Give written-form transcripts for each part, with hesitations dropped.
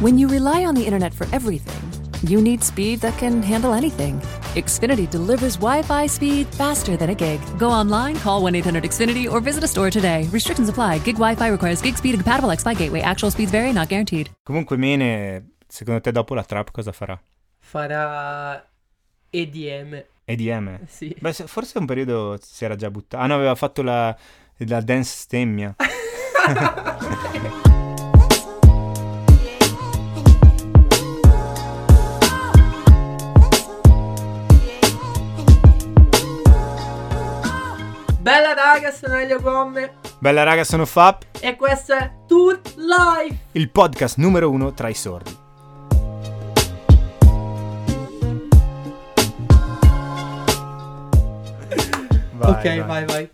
When you rely on the internet for everything, you need speed that can handle anything. Xfinity delivers Wi-Fi speed faster than a gig. Go online, call 1-800-XFINITY or visit a store today. Restrictions apply. Gig Wi-Fi requires gig speed and compatible X-Fi gateway. Actual speeds vary, not guaranteed. Comunque, Mene, secondo te dopo la trap cosa farà? Farà EDM. EDM? Sì. Beh, forse un periodo si era già buttato. Ah no, aveva fatto la dance stemmia. Bella raga, sono Elio Gomme. Bella raga, sono Fab. E questo è Tourlife, il podcast numero 1 tra i sordi. Vai, ok, vai.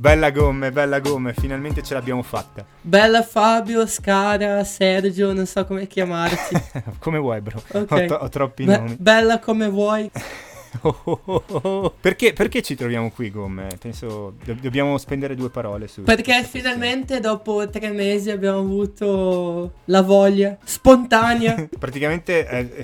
Bella Gomme, finalmente ce l'abbiamo fatta. Bella Fabio, Scara, Sergio, non so come chiamarti. Come vuoi, bro, okay. ho troppi nomi. Bella come vuoi. Perché ci troviamo qui, Gomme? Penso dobbiamo spendere due parole su. Perché finalmente dopo 3 mesi abbiamo avuto la voglia spontanea. Praticamente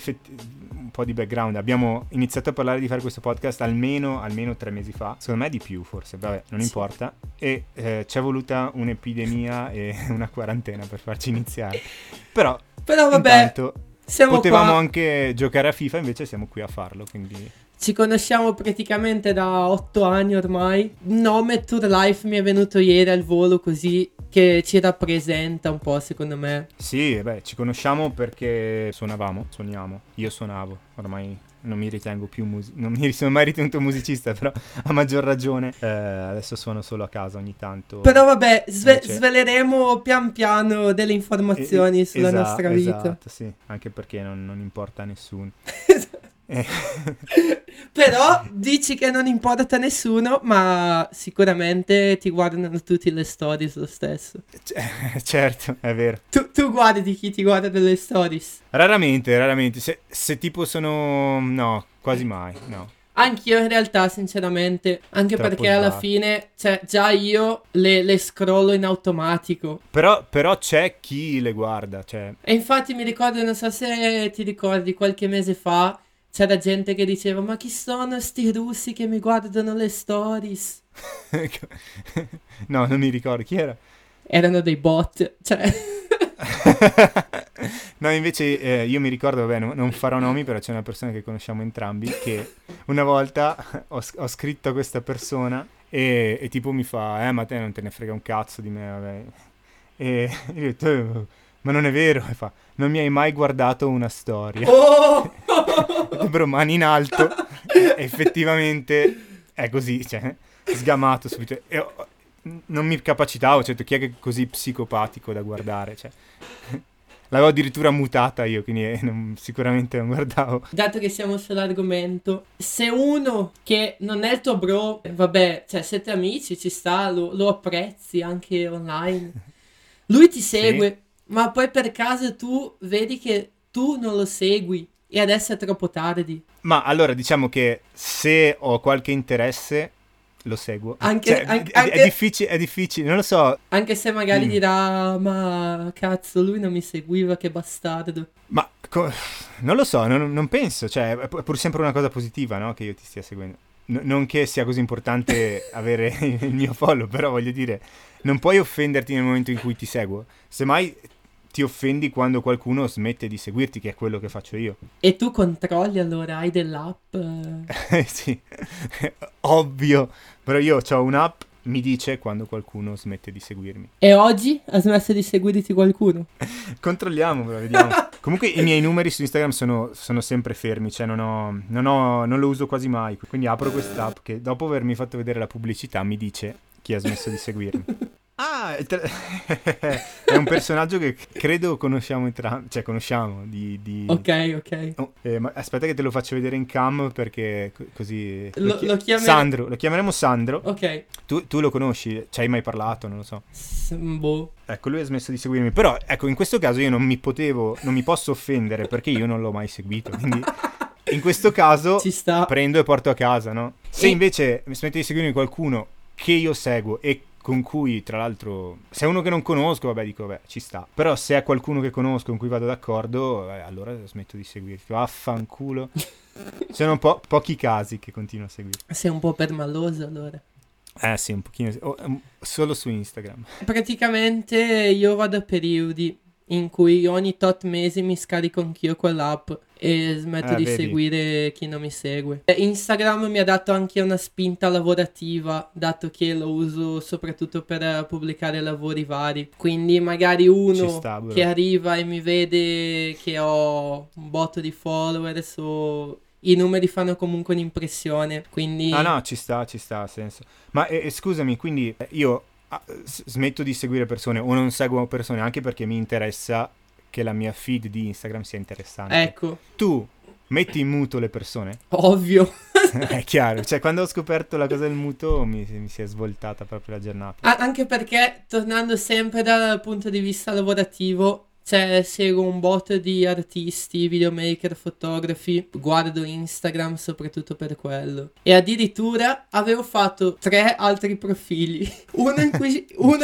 un po' di background. Abbiamo iniziato a parlare di fare questo podcast almeno 3 mesi fa. Secondo me di più, forse. Vabbè, non importa. E c'è voluta un'epidemia e una quarantena per farci iniziare. Però vabbè, intanto, siamo potevamo qua. Anche giocare a FIFA, invece siamo qui a farlo, quindi. Ci conosciamo praticamente da 8 anni ormai. Il nome Tourlife mi è venuto ieri al volo, così, che ci rappresenta un po', secondo me. Sì, beh, ci conosciamo perché suoniamo. Io suonavo, ormai non mi ritengo più non mi sono mai ritenuto musicista, però a maggior ragione adesso suono solo a casa ogni tanto. Però vabbè, sveleremo pian piano delle informazioni sulla nostra vita. Esatto, sì, anche perché non importa a nessuno. Però dici che non importa a nessuno, ma sicuramente ti guardano tutte le stories lo stesso. Certo, è vero. Tu guardi chi ti guarda delle stories? Raramente, se tipo sono. No, quasi mai, no. Anch'io in realtà, sinceramente, anche troppo perché alla fine, cioè, già io le scrollo in automatico. Però c'è chi le guarda, cioè. E infatti mi ricordo, non so se ti ricordi, qualche mese fa c'era gente che diceva, ma chi sono sti russi che mi guardano le stories? No, non mi ricordo chi era. Erano dei bot, cioè. No, invece io mi ricordo, vabbè, non farò nomi, però c'è una persona che conosciamo entrambi, che una volta ho scritto a questa persona e tipo mi fa, ma te non te ne frega un cazzo di me, vabbè. E io ho detto, ma non è vero, e fa, non mi hai mai guardato una storia. Oh! Bro, mani in alto. Effettivamente è così, cioè, sgamato subito. Non mi capacitavo, cioè, chi è che è così psicopatico da guardare, cioè. L'avevo addirittura mutata io, quindi sicuramente non guardavo. Dato che siamo sull'argomento, se uno che non è il tuo bro, vabbè, cioè, siete amici, ci sta, lo apprezzi anche online, lui ti segue, sì. Ma poi per caso tu vedi che tu non lo segui e adesso è troppo tardi. Ma allora diciamo che se ho qualche interesse lo seguo. Anche, cioè, anche è difficile, non lo so. Anche se magari dirà, ma cazzo, lui non mi seguiva, che bastardo. Ma non lo so, non penso, cioè è pur sempre una cosa positiva, no? Che io ti stia seguendo. Non che sia così importante avere il mio follow, però voglio dire, non puoi offenderti nel momento in cui ti seguo. Semmai ti offendi quando qualcuno smette di seguirti, che è quello che faccio io. E tu controlli, allora, hai dell'app? Sì, ovvio, però io ho un'app, mi dice quando qualcuno smette di seguirmi. E oggi ha smesso di seguirti qualcuno? Controlliamo, però, vediamo. Comunque i miei numeri su Instagram sono sempre fermi, cioè non lo uso quasi mai, quindi apro quest'app che dopo avermi fatto vedere la pubblicità mi dice chi ha smesso di seguirmi. Ah, è un personaggio che credo conosciamo entrambi, cioè conosciamo di... Ok. Oh, ma aspetta che te lo faccio vedere in cam perché così... Lo chiameremo Sandro. Ok. Tu lo conosci, ci hai mai parlato, non lo so. Boh. Ecco, lui ha smesso di seguirmi, però ecco, in questo caso io non mi posso offendere perché io non l'ho mai seguito, quindi... In questo caso ci sta. Prendo e porto a casa, no? Se invece mi smette di seguirmi qualcuno che io seguo e con cui, tra l'altro, se è uno che non conosco, vabbè, dico, vabbè, ci sta. Però se è qualcuno che conosco, con cui vado d'accordo, allora smetto di seguirti. Vaffanculo. Sono pochi casi che continuo a seguirti. Sei un po' permalloso, allora. Sì, un pochino. Solo su Instagram. Praticamente io vado a periodi in cui ogni tot mesi mi scarico anch'io quell'app e smetto di seguire chi non mi segue. Instagram mi ha dato anche una spinta lavorativa, dato che lo uso soprattutto per pubblicare lavori vari. Quindi magari uno che arriva e mi vede che ho un botto di followers o i numeri fanno comunque un'impressione, quindi... Ah no, ci sta, ha senso. Ma scusami, quindi io smetto di seguire persone o non seguo persone anche perché mi interessa che la mia feed di Instagram sia interessante. Ecco. Tu metti in muto le persone? Ovvio. È chiaro, cioè quando ho scoperto la cosa del muto mi si è svoltata proprio la giornata. Anche perché, tornando sempre dal punto di vista lavorativo... Cioè, seguo un botto di artisti, videomaker, fotografi, guardo Instagram soprattutto per quello. E addirittura avevo fatto 3 altri profili. Uno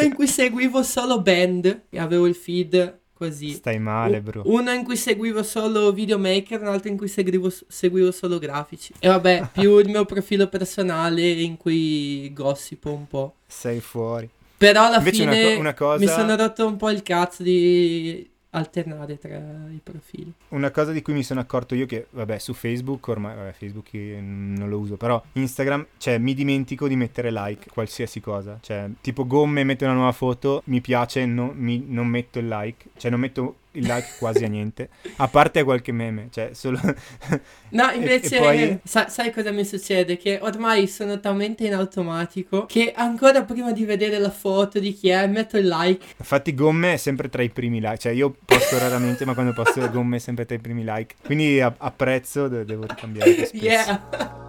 in cui seguivo solo band, e avevo il feed così. Stai male, bro. Uno in cui seguivo solo videomaker, un altro in cui seguivo solo grafici. E vabbè, più il mio profilo personale in cui gossipo un po'. Sei fuori. Però alla invece fine una cosa... mi sono rotto un po' il cazzo di alternare tra i profili. Una cosa di cui mi sono accorto io che, vabbè, su Facebook, ormai Facebook non lo uso, però Instagram, cioè, mi dimentico di mettere like qualsiasi cosa. Cioè, tipo Gomme mette una nuova foto, mi piace, non metto il like, cioè non metto il like quasi a niente, a parte a qualche meme, cioè solo... No, invece, e poi... sai cosa mi succede? Che ormai sono talmente in automatico che ancora prima di vedere la foto di chi è, metto il like. Infatti Gomme è sempre tra i primi like, cioè io posto raramente, ma quando posto Gomme è sempre tra i primi like, quindi apprezzo, devo cambiare spesso. Yeah!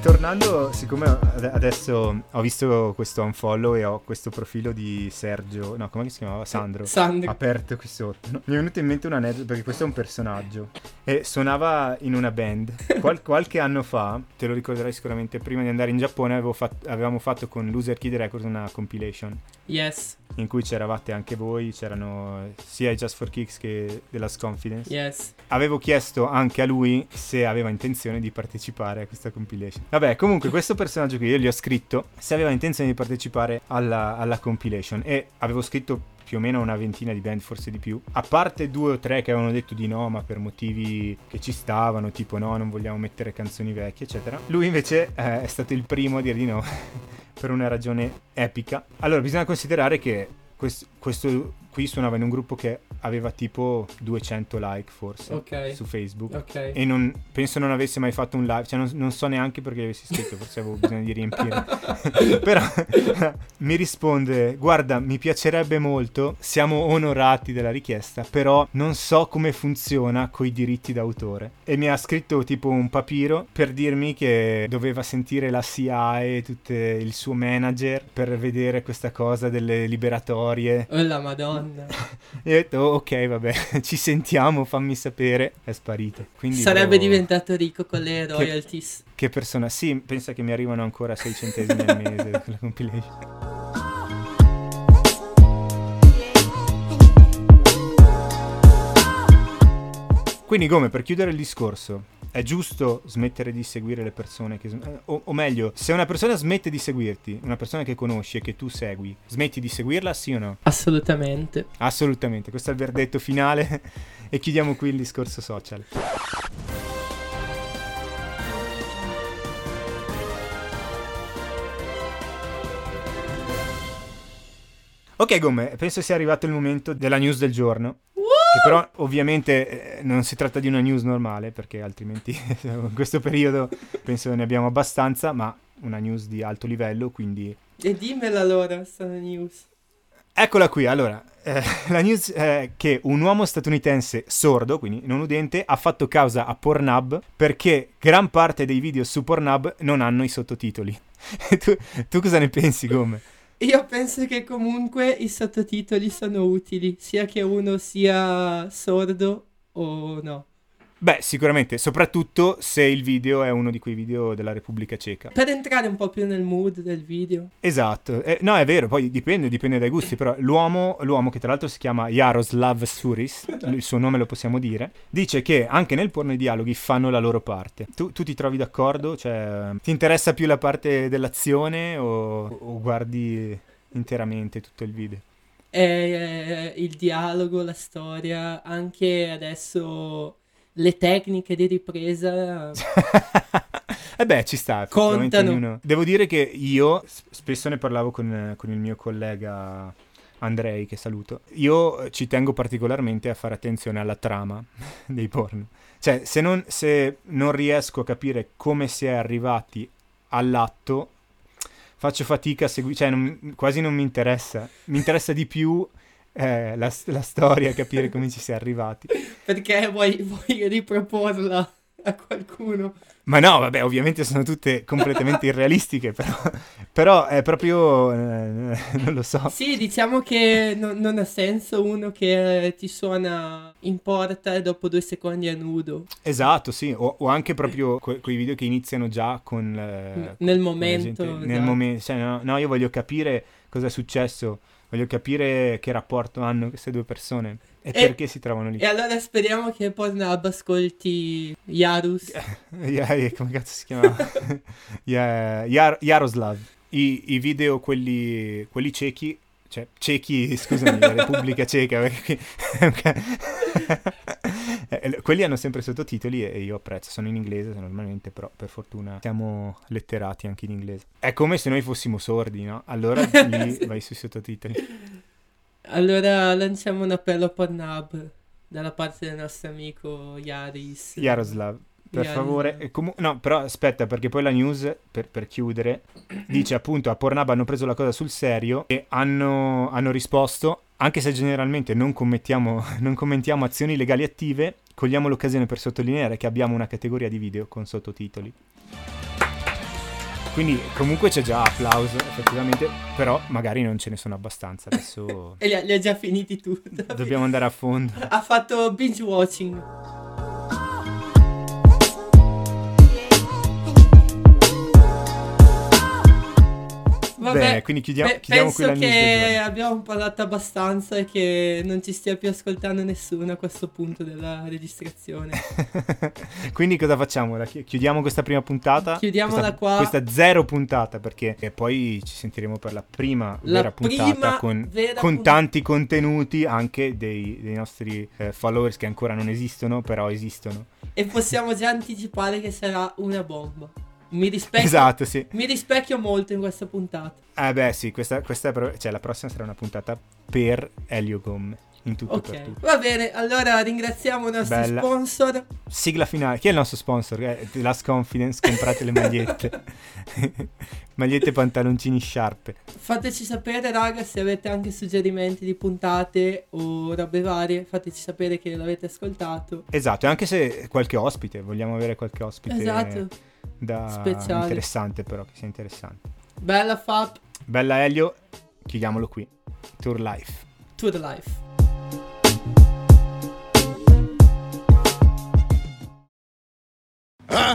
Tornando, siccome adesso ho visto questo unfollow e ho questo profilo di Sergio, no, come si chiamava? Sandro. Aperto qui sotto, no? Mi è venuto in mente un aneddoto, perché questo è un personaggio e suonava in una band qualche anno fa, te lo ricorderai sicuramente, prima di andare in Giappone avevamo fatto con Loser Kid Records una compilation. Yes. In cui c'eravate anche voi, c'erano sia i Just for Kicks che The Last Confidence. Yes. Avevo chiesto anche a lui se aveva intenzione di partecipare a questa compilation. Vabbè, comunque questo personaggio qui io gli ho scritto se aveva intenzione di partecipare alla compilation e avevo scritto più o meno una ventina di band, forse di più, a parte 2 o 3 che avevano detto di no, ma per motivi che ci stavano, tipo no, non vogliamo mettere canzoni vecchie, eccetera. Lui invece è stato il primo a dire di no per una ragione epica. Allora, bisogna considerare che questo qui suonava in un gruppo che aveva tipo 200 like forse, okay, su Facebook, okay, e penso non avesse mai fatto un live, cioè non so neanche perché avessi scritto, forse avevo bisogno di riempire. Però mi risponde: guarda, mi piacerebbe molto, siamo onorati della richiesta, però non so come funziona coi diritti d'autore. E mi ha scritto tipo un papiro per dirmi che doveva sentire la SIAE, tutto il suo manager, per vedere questa cosa delle liberatorie. Oh la madonna. Io ho detto ok, vabbè, ci sentiamo, fammi sapere. È sparito. Quindi sarebbe diventato ricco con le royalties. Che persona? Sì, pensa che mi arrivano ancora 6 centesimi al mese con la compilation. Quindi, come per chiudere il discorso, è giusto smettere di seguire le persone che... o meglio, se una persona smette di seguirti, una persona che conosci e che tu segui, smetti di seguirla, sì o no? Assolutamente. Questo è il verdetto finale e chiudiamo qui il discorso social. Ok, Gomme, penso sia arrivato il momento della news del giorno. Che però ovviamente non si tratta di una news normale, perché altrimenti in questo periodo penso ne abbiamo abbastanza, ma una news di alto livello, quindi... E dimmela allora, sta news. Eccola qui, allora, la news è che un uomo statunitense sordo, quindi non udente, ha fatto causa a Pornhub perché gran parte dei video su Pornhub non hanno i sottotitoli. Tu cosa ne pensi, Gomme? Io penso che comunque i sottotitoli sono utili, sia che uno sia sordo o no. Beh, sicuramente, soprattutto se il video è uno di quei video della Repubblica Ceca. Per entrare un po' più nel mood del video. Esatto, no è vero, poi dipende dai gusti, però l'uomo che tra l'altro si chiama Jaroslav Suris, il suo nome lo possiamo dire, dice che anche nel porno i dialoghi fanno la loro parte. Tu ti trovi d'accordo? Cioè, ti interessa più la parte dell'azione o guardi interamente tutto il video? Il dialogo, la storia, anche adesso... Le tecniche di ripresa... E beh, ci sta. Contano. Ognuno... Devo dire che io, spesso ne parlavo con il mio collega Andrei, che saluto, io ci tengo particolarmente a fare attenzione alla trama dei porno. Cioè, se non riesco a capire come si è arrivati all'atto, faccio fatica a seguire, cioè quasi non mi interessa. Mi interessa di più... la storia, capire come ci si è arrivati. Perché vuoi riproporla a qualcuno? Ma no, vabbè, ovviamente sono tutte completamente irrealistiche, però è proprio... non lo so. Sì, diciamo che non ha senso uno che ti suona in porta e dopo 2 secondi è nudo. Esatto, sì, o anche proprio quei video che iniziano già con... nel momento. Con la gente, esatto. Nel momento, cioè, no, io voglio capire cosa è successo. Voglio capire che rapporto hanno queste due persone e perché si trovano lì. E allora speriamo che Pornhub ascolti Jarus. Come cazzo si chiamava? Jaroslav. I video, quelli cechi, cioè cechi, scusami, la Repubblica Ceca. Perché... quelli hanno sempre sottotitoli e io apprezzo, sono in inglese normalmente, però per fortuna siamo letterati anche in inglese. È come se noi fossimo sordi, no? Allora lì sì. Vai sui sottotitoli. Allora lanciamo un appello a Pornhub dalla parte del nostro amico Jaroslav. Per favore, no, però aspetta, perché poi la news, per chiudere, dice appunto a Pornhub hanno preso la cosa sul serio e hanno risposto, anche se generalmente non commentiamo azioni legali attive, cogliamo l'occasione per sottolineare che abbiamo una categoria di video con sottotitoli. Quindi comunque c'è già applauso, effettivamente, però magari non ce ne sono abbastanza, adesso... E li ha già finiti tutti. Dobbiamo andare a fondo. Ha fatto binge watching. Vabbè, quindi chiudiamo quella news. Penso che abbiamo parlato abbastanza e che non ci stia più ascoltando nessuno a questo punto della registrazione. Quindi cosa facciamo? Chiudiamo questa prima puntata? Chiudiamola qua. Questa zero puntata, perché poi ci sentiremo per la prima vera puntata con tanti contenuti, anche dei nostri followers che ancora non esistono, però esistono. E possiamo già anticipare che sarà una bomba. Esatto, sì. Mi rispecchio molto in questa puntata. Ah beh sì, cioè la prossima sarà una puntata per Elio Gomme. In tutto, okay. Per tutto. Va bene, allora ringraziamo i nostri sponsor. Sigla finale. Chi è il nostro sponsor? The Last Confidence, comprate le magliette. Magliette, pantaloncini, sciarpe. Fateci sapere, raga, se avete anche suggerimenti di puntate o robe varie, fateci sapere che l'avete ascoltato. Esatto, e anche se qualche ospite, vogliamo avere qualche ospite. Esatto. Speciale. Interessante, però, che sia interessante. Bella Fab. Bella Elio. Chiudiamolo qui. Tourlife. Tourlife. I